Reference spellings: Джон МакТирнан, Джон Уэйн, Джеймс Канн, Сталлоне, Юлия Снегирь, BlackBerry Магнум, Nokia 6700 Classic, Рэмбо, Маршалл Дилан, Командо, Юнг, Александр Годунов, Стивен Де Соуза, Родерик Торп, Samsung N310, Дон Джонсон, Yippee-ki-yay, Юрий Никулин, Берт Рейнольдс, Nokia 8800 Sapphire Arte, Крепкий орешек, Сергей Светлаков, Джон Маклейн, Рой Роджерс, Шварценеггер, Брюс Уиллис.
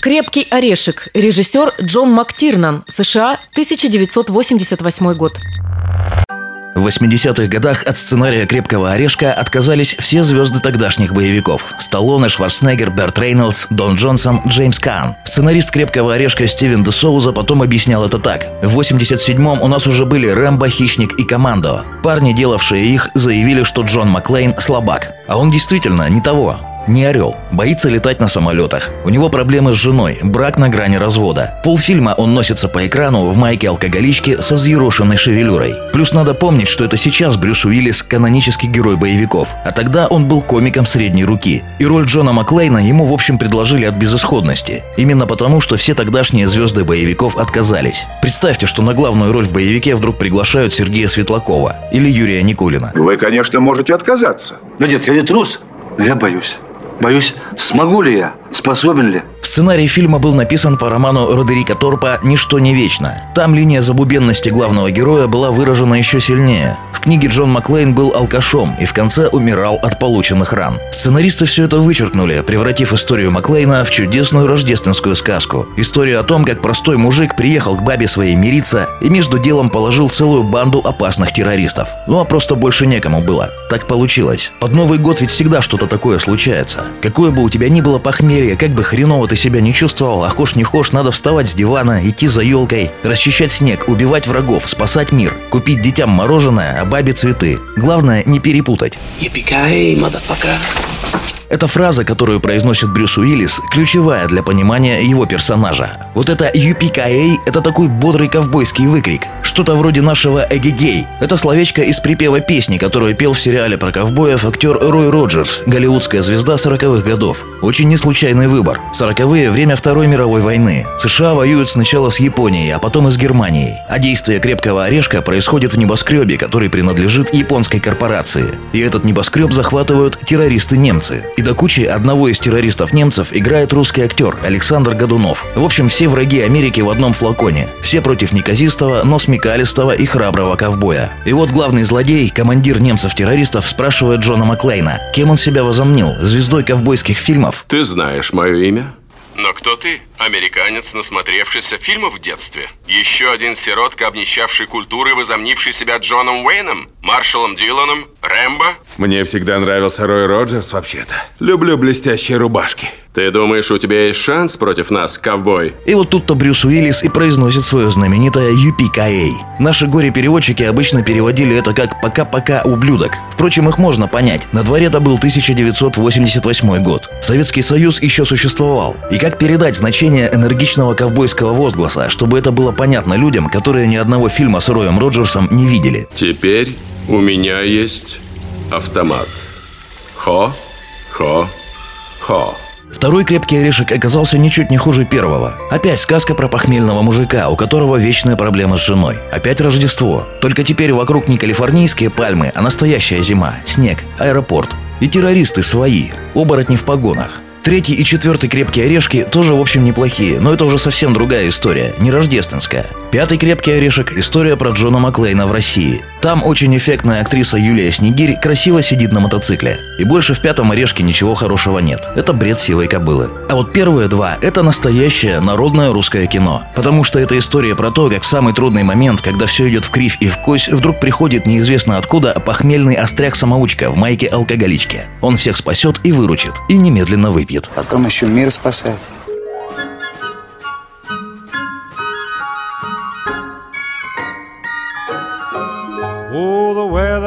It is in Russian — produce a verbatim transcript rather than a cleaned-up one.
«Крепкий орешек», режиссер Джон МакТирнан, США, тысяча девятьсот восемьдесят восьмой год. В восьмидесятых годах от сценария «Крепкого орешка» отказались все звезды тогдашних боевиков – Сталлоне, Шварценеггер, Берт Рейнольдс, Дон Джонсон, Джеймс Канн. Сценарист «Крепкого орешка» Стивен Де Соуза потом объяснял это так. В восемьдесят седьмом у нас уже были «Рэмбо», «Хищник» и «Командо». Парни, делавшие их, заявили, что Джон Маклейн – слабак. А он действительно не того. Не орел. Боится летать на самолетах. У него проблемы с женой. Брак на грани развода. Полфильма он носится по экрану в майке алкоголички со взъерошенной шевелюрой. Плюс надо помнить, что это сейчас Брюс Уиллис – канонический герой боевиков. А тогда он был комиком средней руки. И роль Джона Маклейна ему, в общем, предложили от безысходности. Именно потому, что все тогдашние звезды боевиков отказались. Представьте, что на главную роль в боевике вдруг приглашают Сергея Светлакова или Юрия Никулина. Вы, конечно, можете отказаться. Да нет, я не трус. Я боюсь. Боюсь, смогу ли я? Способен ли? Сценарий фильма был написан по роману Родерика Торпа «Ничто не вечно». Там линия забубенности главного героя была выражена еще сильнее. В книге Джон Маклейн был алкашом и в конце умирал от полученных ран. Сценаристы все это вычеркнули, превратив историю Маклейна в чудесную рождественскую сказку. Историю о том, как простой мужик приехал к бабе своей мириться и между делом положил целую банду опасных террористов. Ну а просто больше некому было. Так получилось. Под Новый год ведь всегда что-то такое случается. Какое бы у тебя ни было похмелье, как бы хреново ты себя не чувствовал, а хошь не хошь, надо вставать с дивана, идти за елкой, расчищать снег, убивать врагов, спасать мир, купить детям мороженое, а бабе цветы. Главное, не перепутать. Yippee-ki-yay, motherfucker. Эта фраза, которую произносит Брюс Уиллис, ключевая для понимания его персонажа. Вот это «Yippee-ki-yay» — это такой бодрый ковбойский выкрик. Что-то вроде нашего «эгегей». Это словечко из припева песни, которую пел в сериале про ковбоев актер Рой Роджерс, голливудская звезда сороковых годов. Очень неслучайный выбор. Сороковые — время Второй мировой войны. США воюют сначала с Японией, а потом и с Германией. А действие «Крепкого орешка» происходит в небоскребе, который принадлежит японской корпорации. И этот небоскреб захватывают террористы-немцы. И до кучи одного из террористов-немцев играет русский актер Александр Годунов. В общем, все враги Америки в одном флаконе. Все против неказистого, но смекалистого и храброго ковбоя. И вот главный злодей, командир немцев-террористов, спрашивает Джона Маклейна, кем он себя возомнил, звездой ковбойских фильмов. Ты знаешь мое имя? Но кто ты? Американец, насмотревшийся фильмов в детстве. Еще один сиротка, обнищавший культуры, возомнивший себя Джоном Уэйном, Маршалом Диланом, Рэмбо. Мне всегда нравился Рой Роджерс, вообще-то. Люблю блестящие рубашки. Ты думаешь, у тебя есть шанс против нас, ковбой? И вот тут-то Брюс Уиллис и произносит свое знаменитое «Yippee-ki-yay». Наши горе-переводчики обычно переводили это как «пока-пока, ублюдок». Впрочем, их можно понять. На дворе-то был тысяча девятьсот восемьдесят восьмой год. Советский Союз еще существовал. И как передать значение энергичного ковбойского возгласа, чтобы это было понятно людям, которые ни одного фильма с Роем Роджерсом не видели? Теперь у меня есть автомат. Хо-хо-хо. Второй «Крепкий орешек» оказался ничуть не хуже первого. Опять сказка про похмельного мужика, у которого вечная проблема с женой. Опять Рождество. Только теперь вокруг не калифорнийские пальмы, а настоящая зима, снег, аэропорт. И террористы свои, оборотни в погонах. Третий и четвертый «Крепкие орешки» тоже, в общем, неплохие, но это уже совсем другая история, не рождественская. Пятый «Крепкий орешек» – история про Джона Маклейна в России. Там очень эффектная актриса Юлия Снегирь красиво сидит на мотоцикле. И больше в «Пятом орешке» ничего хорошего нет. Это бред сивой кобылы. А вот первые два – это настоящее народное русское кино. Потому что это история про то, как в самый трудный момент, когда все идет вкривь и вкось, вдруг приходит неизвестно откуда похмельный остряк-самоучка в майке алкоголички. Он всех спасет и выручит. И немедленно выпьет. Потом еще мир спасать. Oh, the weather